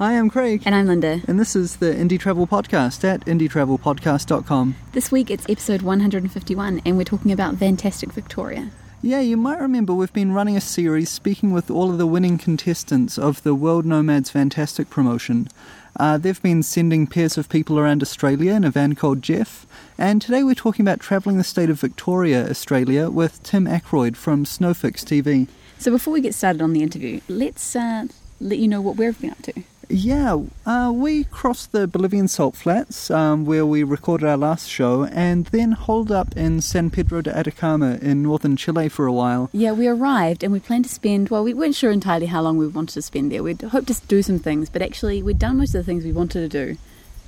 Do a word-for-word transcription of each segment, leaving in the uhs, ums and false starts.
Hi, I'm Craig. And I'm Linda. And this is the Indie Travel Podcast at Indie Travel Podcast dot com. This week it's episode one hundred fifty-one and we're talking about Vantastic Victoria. Yeah, you might remember we've been running a series speaking with all of the winning contestants of the World Nomads Vantastic promotion. Uh, they've been sending pairs of people around Australia in a van called Jeff, and today we're talking about travelling the state of Victoria, Australia, with Tim Ackroyd from Snowfix T V. So before we get started on the interview, let's uh, let you know what we've been up to. Yeah, uh, we crossed the Bolivian salt flats um, where we recorded our last show and then holed up in San Pedro de Atacama in northern Chile for a while. Yeah, we arrived and we planned to spend, well, we weren't sure entirely how long we wanted to spend there. We'd hoped to do some things, but actually we'd done most of the things we wanted to do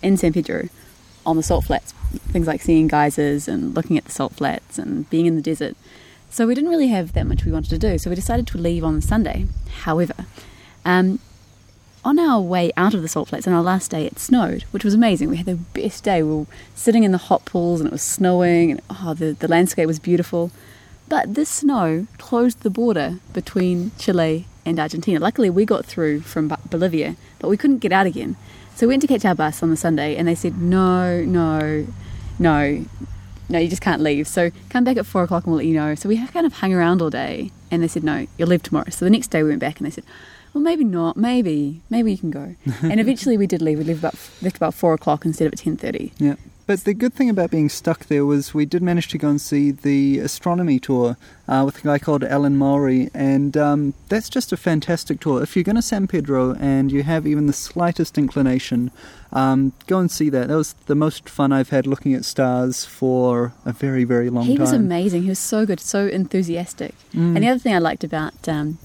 in San Pedro on the salt flats, things like seeing geysers and looking at the salt flats and being in the desert. So we didn't really have that much we wanted to do, so we decided to leave on Sunday. However, um... on our way out of the salt flats, on our last day, it snowed, which was amazing. We had the best day. We were sitting in the hot pools and it was snowing, and oh, the, the landscape was beautiful. But this snow closed the border between Chile and Argentina. Luckily, we got through from Bolivia, but we couldn't get out again. So we went to catch our bus on the Sunday, and they said, no, no, no, no, you just can't leave. So come back at four o'clock and we'll let you know. So we kind of hung around all day, and they said, no, you'll leave tomorrow. So the next day we went back and they said, well, maybe not. Maybe. Maybe you can go. And eventually we did leave. We left about, left about four o'clock instead of at ten thirty. Yeah. But the good thing about being stuck there was we did manage to go and see the astronomy tour uh, with a guy called Alan Mowry. And um, that's just a fantastic tour. If you're going to San Pedro and you have even the slightest inclination, um, go and see that. That was the most fun I've had looking at stars for a very, very long he time. He was amazing. He was so good, so enthusiastic. Mm. And the other thing I liked about... Um,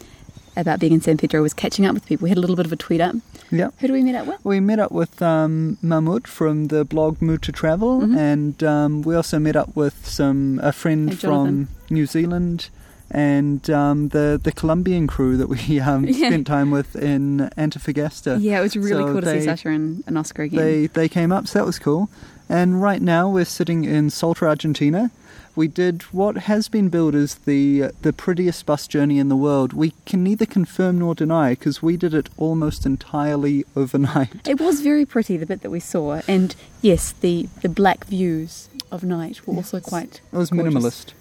about being in San Pedro was catching up with people. We had a little bit of a tweet up. Yeah. Who do we meet up with? We met up with um, Mahmoud from the blog Mood to Travel, mm-hmm. and um, we also met up with some a friend from New Zealand and um, the, the Colombian crew that we um, yeah. spent time with in Antofagasta. Yeah, it was really so cool they, to see Sasha and, and Oscar again. They, they came up, so that was cool. And right now we're sitting in Salta, Argentina. We did what has been billed as the the prettiest bus journey in the world. We can neither confirm nor deny because we did it almost entirely overnight. It was very pretty, the bit that we saw. And yes, the, the black views of night were yes. also quite It was gorgeous. Minimalist.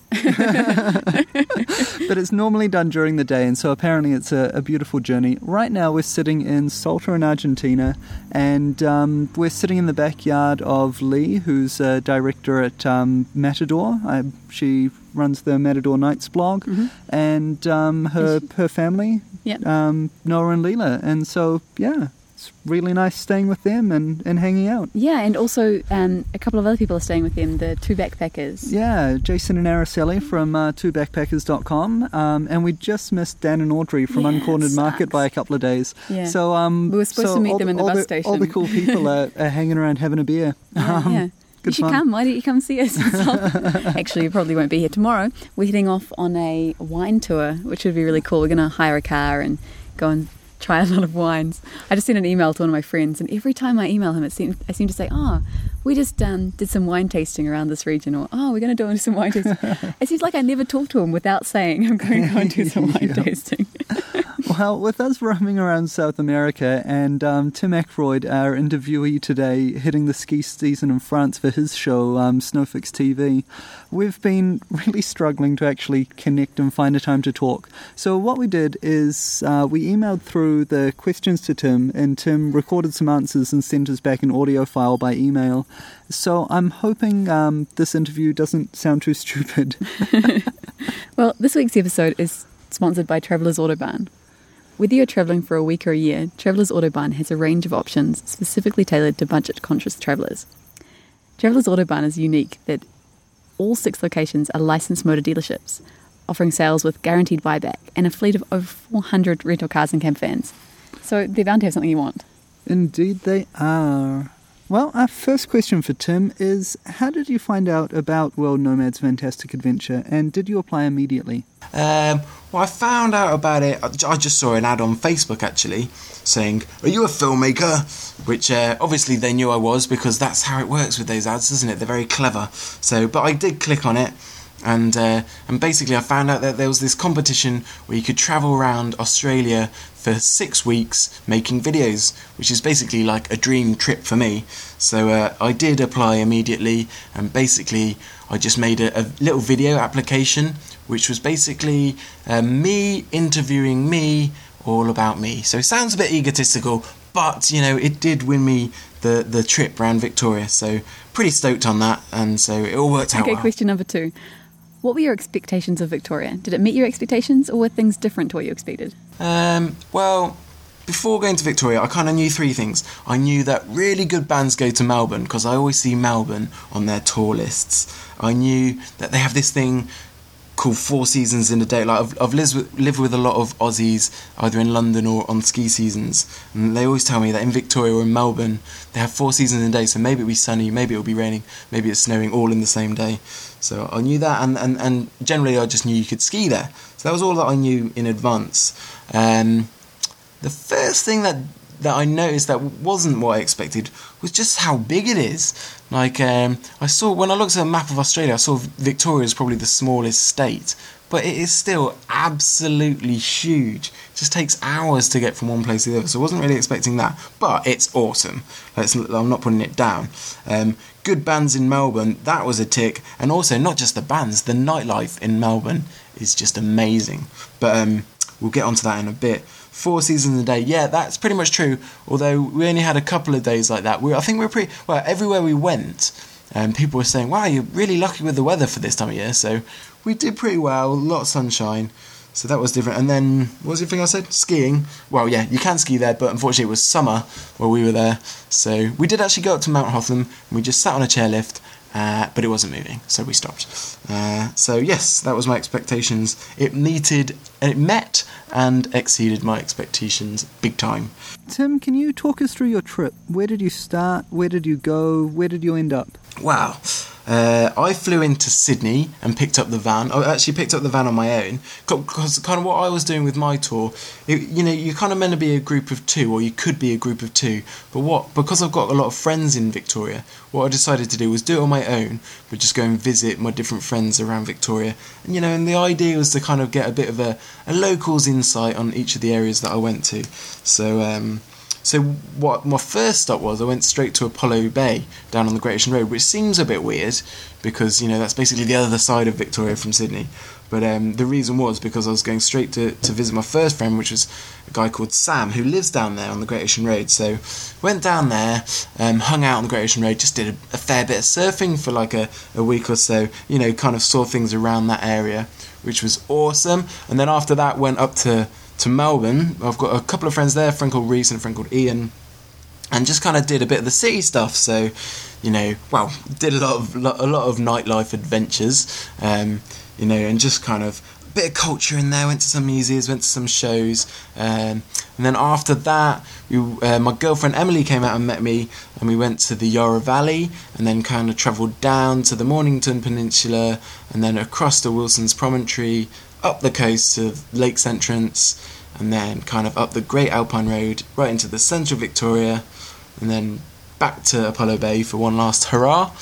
But it's normally done during the day, and so apparently it's a, a beautiful journey. Right now we're sitting in Salta in Argentina, and um, we're sitting in the backyard of Lee, who's a director at um, Matador. I She runs the Matador Nights blog, mm-hmm. and um, her her family, yep. um, Noah and Leela. And so, yeah, it's really nice staying with them and, and hanging out. Yeah, and also um, a couple of other people are staying with them, the Two Backpackers. Yeah, Jason and Araceli from uh, two backpackers dot com. Um, and we just missed Dan and Audrey from yeah, Uncornered Market by a couple of days. Yeah. So um, we were supposed so to meet them the, in the bus the, station. All the cool people are, are hanging around having a beer. Yeah, um, yeah. You should fun. come. Why don't you come see us? Actually, you probably won't be here tomorrow. We're heading off on a wine tour, which would be really cool. We're going to hire a car and go and try a lot of wines. I just sent an email to one of my friends, and every time I email him, it seemed, I seem to say, oh, we just um, did some wine tasting around this region, or oh, we're going to do some wine tasting. It seems like I never talk to him without saying I'm going to go and do some wine tasting. Well, with us roaming around South America and um, Tim Ackroyd, our interviewee today, hitting the ski season in France for his show, um, Snowfix T V, we've been really struggling to actually connect and find a time to talk. So what we did is uh, we emailed through the questions to Tim, and Tim recorded some answers and sent us back an audio file by email. So I'm hoping um, this interview doesn't sound too stupid. Well, this week's episode is sponsored by Travellers Autobarn. Whether you're travelling for a week or a year, Travellers Autobarn has a range of options specifically tailored to budget-conscious travellers. Travellers Autobarn is unique that all six locations are licensed motor dealerships, offering sales with guaranteed buyback and a fleet of over four hundred rental cars and campvans. So they're bound to have something you want. Indeed they are. Well, our first question for Tim is, how did you find out about World Nomads Vantastic Adventure, and did you apply immediately? Um, well, I found out about it, I just saw an ad on Facebook, actually, saying, are you a filmmaker? Which, uh, obviously, they knew I was, because that's how it works with those ads, isn't it? They're very clever. So, but I did click on it, and uh, and basically I found out that there was this competition where you could travel around Australia for six weeks making videos, which is basically like a dream trip for me. So uh, I did apply immediately, and basically I just made a, a little video application, which was basically uh, me interviewing me, all about me. So it sounds a bit egotistical, but you know, it did win me the, the trip around Victoria. So pretty stoked on that, and so it all worked out well. Okay, question number two. What were your expectations of Victoria? Did it meet your expectations, or were things different to what you expected? Um, well, before going to Victoria, I kind of knew three things. I knew that really good bands go to Melbourne, because I always see Melbourne on their tour lists. I knew that they have this thing called Four Seasons in a Day. Like I've, I've lived, with, lived with a lot of Aussies, either in London or on ski seasons, and they always tell me that in Victoria or in Melbourne, they have four seasons in a day, so maybe it'll be sunny, maybe it'll be raining, maybe it's snowing, all in the same day. So I knew that, and, and, and generally I just knew you could ski there. So that was all that I knew in advance. Um, the first thing that, that I noticed that wasn't what I expected was just how big it is. Like, um, I saw, when I looked at a map of Australia, I saw Victoria is probably the smallest state, but it is still absolutely huge. It just takes hours to get from one place to the other, so I wasn't really expecting that, but it's awesome. Like, it's, I'm not putting it down. Um, good bands in Melbourne, that was a tick, and also not just the bands, the nightlife in Melbourne is just amazing. But um, we'll get onto that in a bit. Four seasons a day, yeah, that's pretty much true, although we only had a couple of days like that. We, I think we were pretty, well, everywhere we went, um, people were saying, wow, you're really lucky with the weather for this time of year, so we did pretty well, a lot of sunshine, so that was different. And then, what was the thing I said? Skiing. Well, yeah, you can ski there, but unfortunately it was summer while we were there, so we did actually go up to Mount Hotham, and we just sat on a chairlift, uh, but it wasn't moving, so we stopped. Uh, so yes, that was my expectations. It needed, it met and exceeded my expectations big time. Tim, can you talk us through your trip? Where did you start? Where did you go? Where did you end up? Wow. Uh, I flew into Sydney and picked up the van. I actually picked up the van on my own, because kind of what I was doing with my tour, it, you know, you're kind of meant to be a group of two, or you could be a group of two. But what, because I've got a lot of friends in Victoria, what I decided to do was do it on my own, but just go and visit my different friends around Victoria. And, you know, and the idea was to kind of get a bit of a, a locals insight on each of the areas that I went to. So, um... So what my first stop was, I went straight to Apollo Bay down on the Great Ocean Road, which seems a bit weird because, you know, that's basically the other side of Victoria from Sydney. But um, the reason was because I was going straight to, to visit my first friend, which was a guy called Sam, who lives down there on the Great Ocean Road. So went down there, um, hung out on the Great Ocean Road, just did a, a fair bit of surfing for like a, a week or so, you know, kind of saw things around that area, which was awesome. And then after that, went up to... to Melbourne. I've got a couple of friends there, a friend called Reese and a friend called Ian, and just kind of did a bit of the city stuff. So, you know, well, did a lot of a lot of nightlife adventures, um, you know, and just kind of a bit of culture in there. Went to some museums, went to some shows, um, and then after that, we, uh, my girlfriend Emily came out and met me, and we went to the Yarra Valley, and then kind of travelled down to the Mornington Peninsula, and then across the Wilson's Promontory, up the coast to Lakes Entrance, and then kind of up the Great Alpine Road, right into the centre of Victoria, and then back to Apollo Bay for one last hurrah.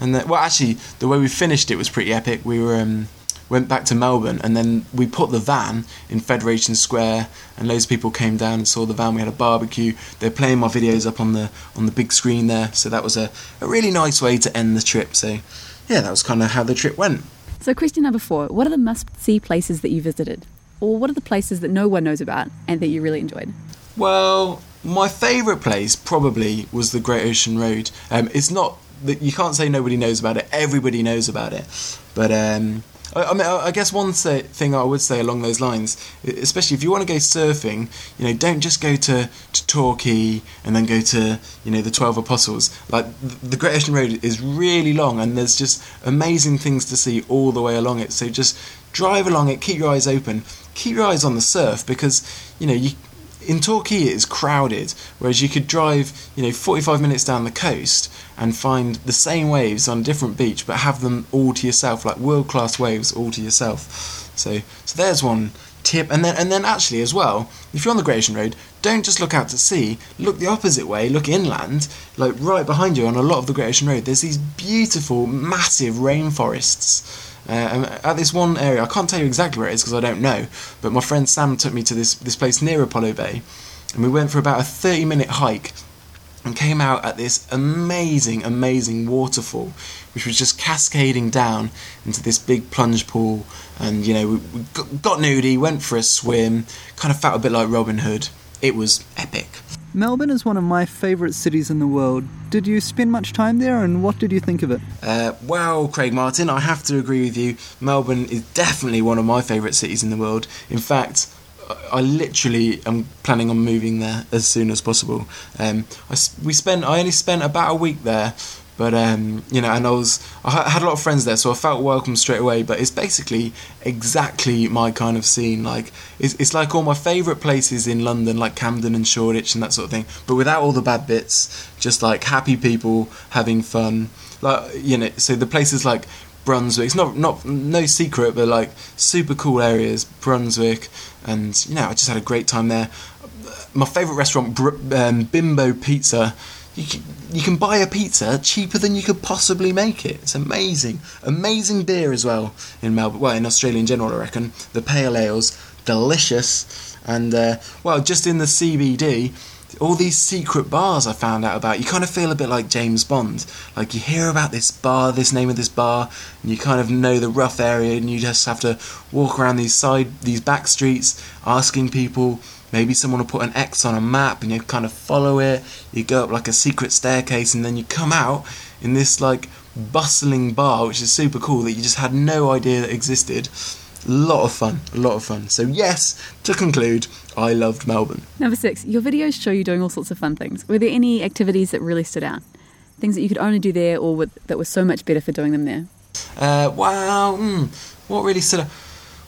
And then, well, actually, the way we finished it was pretty epic. We were um, went back to Melbourne, and then we put the van in Federation Square, and loads of people came down and saw the van. We had a barbecue. They're playing my videos up on the on the big screen there, so that was a, a really nice way to end the trip. So, yeah, that was kind of how the trip went. So question number four, what are the must-see places that you visited? Or what are the places that no one knows about and that you really enjoyed? Well, my favourite place probably was the Great Ocean Road. Um, it's not, that you can't say nobody knows about it, everybody knows about it. But um, I, I mean, I guess one say, thing I would say along those lines, especially if you want to go surfing, you know, don't just go to, to Torquay and then go to, you know, the Twelve Apostles. Like, the Great Ocean Road is really long, and there's just amazing things to see all the way along it. So just drive along it, keep your eyes open, keep your eyes on the surf, because, you know, you, in Torquay it is crowded, whereas you could drive, you know, forty-five minutes down the coast and find the same waves on a different beach, but have them all to yourself, like world-class waves all to yourself. So, so there's one tip. And then, and then actually as well, if you're on the Great Ocean Road, don't just look out to sea, look the opposite way, look inland. Like right behind you on a lot of the Great Ocean Road, there's these beautiful, massive rainforests. Uh, at this one area, I can't tell you exactly where it is because I don't know, but my friend Sam took me to this, this place near Apollo Bay, and we went for about a thirty minute hike and came out at this amazing, amazing waterfall, which was just cascading down into this big plunge pool. And, you know, we, we got nudie, went for a swim, kind of felt a bit like Robin Hood. It was epic. Melbourne is one of my favourite cities in the world. Did you spend much time there, and what did you think of it? Uh, well, Craig Martin, I have to agree with you. Melbourne is definitely one of my favourite cities in the world. In fact, I literally am planning on moving there as soon as possible. Um, I, we spent, I only spent about a week there, but, um, you know, and I was, I had a lot of friends there, so I felt welcome straight away. But it's basically exactly my kind of scene. Like, it's, it's like all my favourite places in London, like Camden and Shoreditch and that sort of thing, but without all the bad bits, just like happy people having fun. Like, you know, so the places like Brunswick, it's not, not, no secret, but like super cool areas, Brunswick, and, you know, I just had a great time there. My favourite restaurant, um, Bimbo Pizza. You can, you can buy a pizza cheaper than you could possibly make it. It's amazing. Amazing beer as well in Melbourne. Well, in Australia in general, I reckon. The pale ales, delicious. And, uh, well, just in the C B D, all these secret bars I found out about. You kind of feel a bit like James Bond. Like, you hear about this bar, this name of this bar, and you kind of know the rough area, and you just have to walk around these side, these back streets, asking people. Maybe someone will put an X on a map and you kind of follow it. You go up like a secret staircase, and then you come out in this like bustling bar, which is super cool, that you just had no idea that existed. A lot of fun, a lot of fun. So yes, to conclude, I loved Melbourne. Number six, your videos show you doing all sorts of fun things. Were there any activities that really stood out? Things that you could only do there, or with, that were so much better for doing them there? Uh, wow, mm, what really stood out?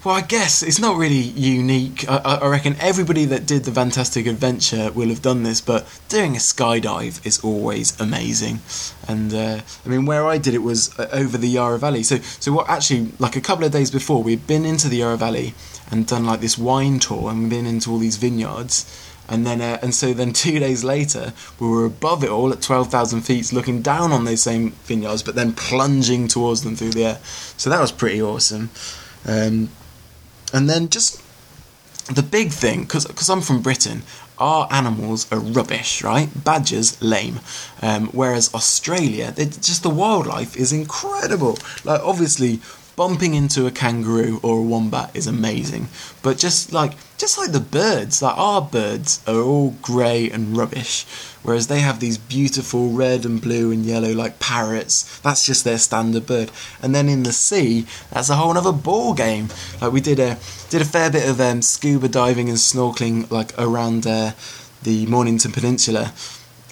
Well, I guess it's not really unique. I, I reckon everybody that did the Vantastic Adventure will have done this, but doing a skydive is always amazing. And, uh, I mean, where I did it was over the Yarra Valley. So, so what actually, like a couple of days before, we'd been into the Yarra Valley and done, like, this wine tour, and been into all these vineyards. And then, uh, and so then two days later, we were above it all at twelve thousand feet, looking down on those same vineyards, but then plunging towards them through the air. So that was pretty awesome. Um... And then just the big thing, because I'm from Britain, our animals are rubbish, right? Badgers, lame. Um, whereas Australia, just the wildlife is incredible. Like, obviously, bumping into a kangaroo or a wombat is amazing. But just like just like the birds, like our birds are all grey and rubbish, whereas they have these beautiful red and blue and yellow, like parrots. That's just their standard bird. And then in the sea, that's a whole other ball game. Like, we did a did a fair bit of um, scuba diving and snorkeling, like around uh, the Mornington Peninsula,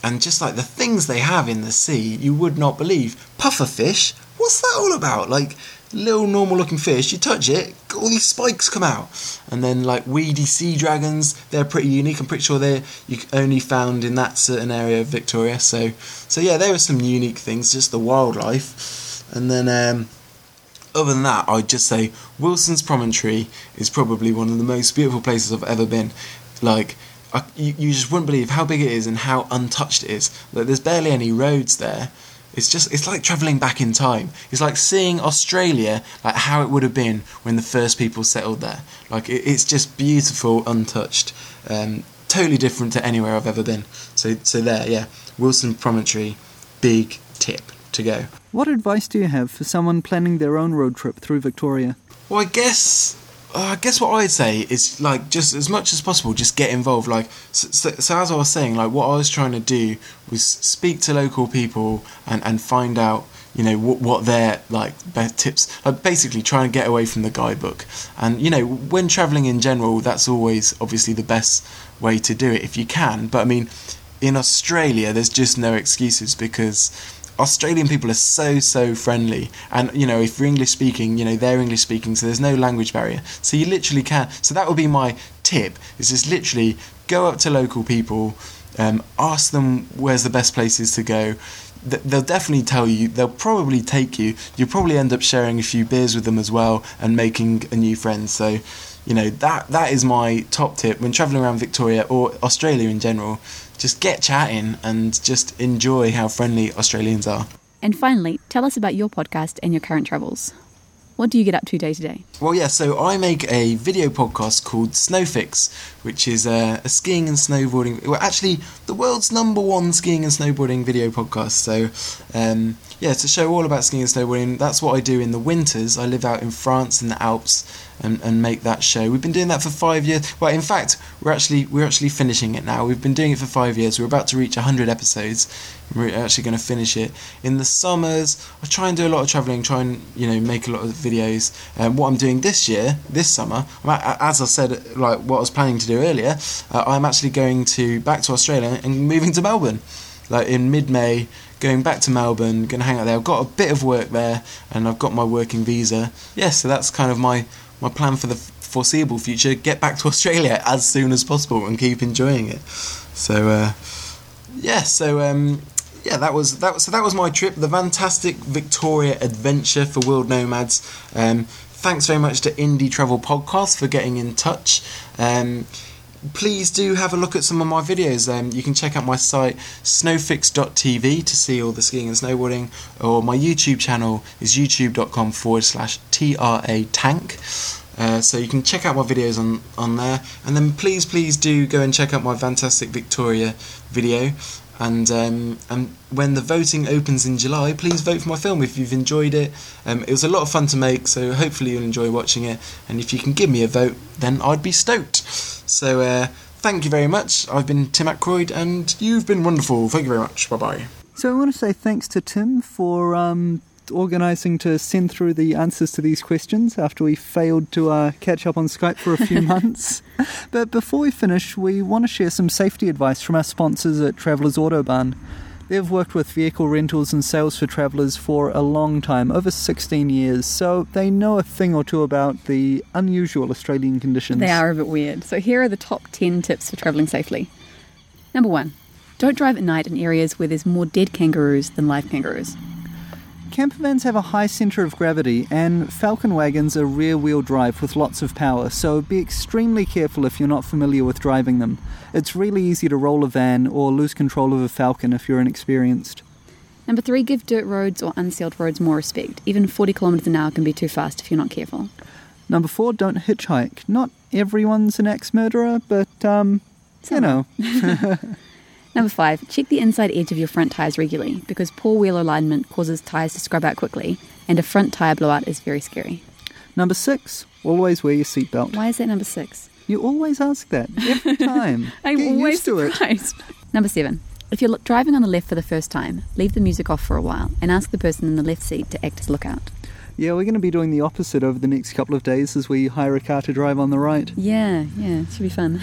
and just like the things they have in the sea, you would not believe. Pufferfish, what's that all about? Like, little normal looking fish, you touch it, all these spikes come out. And then like weedy sea dragons, they're pretty unique. I'm pretty sure they're you only found in that certain area of Victoria. So so yeah, there were some unique things, just the wildlife. And then um, other than that, I'd just say Wilson's Promontory is probably one of the most beautiful places I've ever been. Like, I, you, you just wouldn't believe how big it is and how untouched it is. Like, there's barely any roads there. It's just, it's like travelling back in time. It's like seeing Australia, like how it would have been when the first people settled there. Like, it, it's just beautiful, untouched, um, totally different to anywhere I've ever been. So, so there, yeah, Wilson Promontory, big tip to go. What advice do you have for someone planning their own road trip through Victoria? Well, I guess... Uh, I guess what I'd say is, like, just as much as possible, just get involved. Like, so, so, so as I was saying, like, what I was trying to do was speak to local people and, and find out, you know, what, what their, like, best tips. Like, basically try and get away from the guidebook. And, you know, when travelling in general, that's always obviously the best way to do it if you can. But, I mean, in Australia, there's just no excuses, because Australian people are so, so friendly. And, you know, if you're English speaking, you know, they're English speaking, so there's no language barrier. So you literally can. So that would be my tip, is just literally go up to local people, um, ask them where's the best places to go. They'll definitely tell you. They'll probably take you. You'll probably end up sharing a few beers with them as well and making a new friend. So, you know, that that is my top tip when travelling around Victoria or Australia in general. Just get chatting and just enjoy how friendly Australians are. And finally, tell us about your podcast and your current travels. What do you get up to day to day? Well, yeah, so I make a video podcast called Snowfix, which is a, a skiing and snowboarding, well, actually the world's number one skiing and snowboarding video podcast. So, um, yeah, it's a show all about skiing and snowboarding. That's what I do in the winters. I live out in France in the Alps and, and make that show. We've been doing that for five years. Well, in fact, we're actually we're actually finishing it now. We've been doing it for five years. We're about to reach one hundred episodes. We're actually going to finish it. In the summers, I try and do a lot of travelling, try and, you know, make a lot of videos. Um, what I'm doing this year, this summer, as I said, like what I was planning to do earlier, uh, I'm actually going to back to Australia and moving to Melbourne. Like in mid-May, going back to Melbourne, going to hang out there. I've got a bit of work there, and I've got my working visa. Yeah, so that's kind of my, my plan for the foreseeable future, get back to Australia as soon as possible and keep enjoying it. So, uh, yeah, so... Um, Yeah, that was that. Was, so that was my trip, the Vantastic Victoria adventure for World Nomads. Um, thanks very much to Indie Travel Podcast for getting in touch. Um, please do have a look at some of my videos. Um, you can check out my site snowfix dot t v to see all the skiing and snowboarding, or my YouTube channel is youtube.com forward slash tra tank. Uh, so you can check out my videos on, on there, and then please, please do go and check out my Vantastic Victoria video. And um, and when the voting opens in July, please vote for my film if you've enjoyed it. Um, it was a lot of fun to make, so hopefully you'll enjoy watching it. And if you can give me a vote, then I'd be stoked. So uh, thank you very much. I've been Tim Ackroyd, and you've been wonderful. Thank you very much. Bye-bye. So I want to say thanks to Tim for um, organising to send through the answers to these questions after we failed to uh, catch up on Skype for a few months. But before we finish, we want to share some safety advice from our sponsors at Travellers Autobarn. They've worked with vehicle rentals and sales for travellers for a long time, over sixteen years, so they know a thing or two about the unusual Australian conditions. They are a bit weird. So here are the top ten tips for travelling safely. Number one, don't drive at night in areas where there's more dead kangaroos than live kangaroos. Campervans have a high centre of gravity, and Falcon wagons are rear-wheel drive with lots of power, so be extremely careful if you're not familiar with driving them. It's really easy to roll a van or lose control of a Falcon if you're inexperienced. Number three, give dirt roads or unsealed roads more respect. Even forty kilometres an hour can be too fast if you're not careful. Number four, don't hitchhike. Not everyone's an axe-murderer, but, um, Someone. you know... Number five, check the inside edge of your front tyres regularly, because poor wheel alignment causes tyres to scrub out quickly, and a front tyre blowout is very scary. Number six, always wear your seatbelt. Why is that number six? You always ask that, every time. I'm Get always used to surprised. It. Number seven, if you're driving on the left for the first time, leave the music off for a while, and ask the person in the left seat to act as lookout. Yeah, we're going to be doing the opposite over the next couple of days as we hire a car to drive on the right. Yeah, yeah, it should be fun.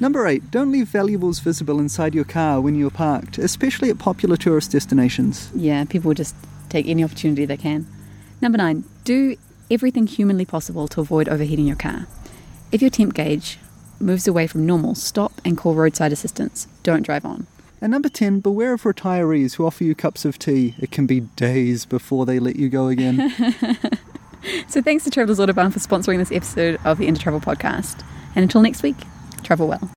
Number eight, don't leave valuables visible inside your car when you're parked, especially at popular tourist destinations. Yeah, people just take any opportunity they can. Number nine, do everything humanly possible to avoid overheating your car. If your temp gauge moves away from normal, stop and call roadside assistance. Don't drive on. And number ten, beware of retirees who offer you cups of tea. It can be days before they let you go again. So thanks to Travellers Autobarn for sponsoring this episode of the Indie Travel Podcast. And until next week, travel well.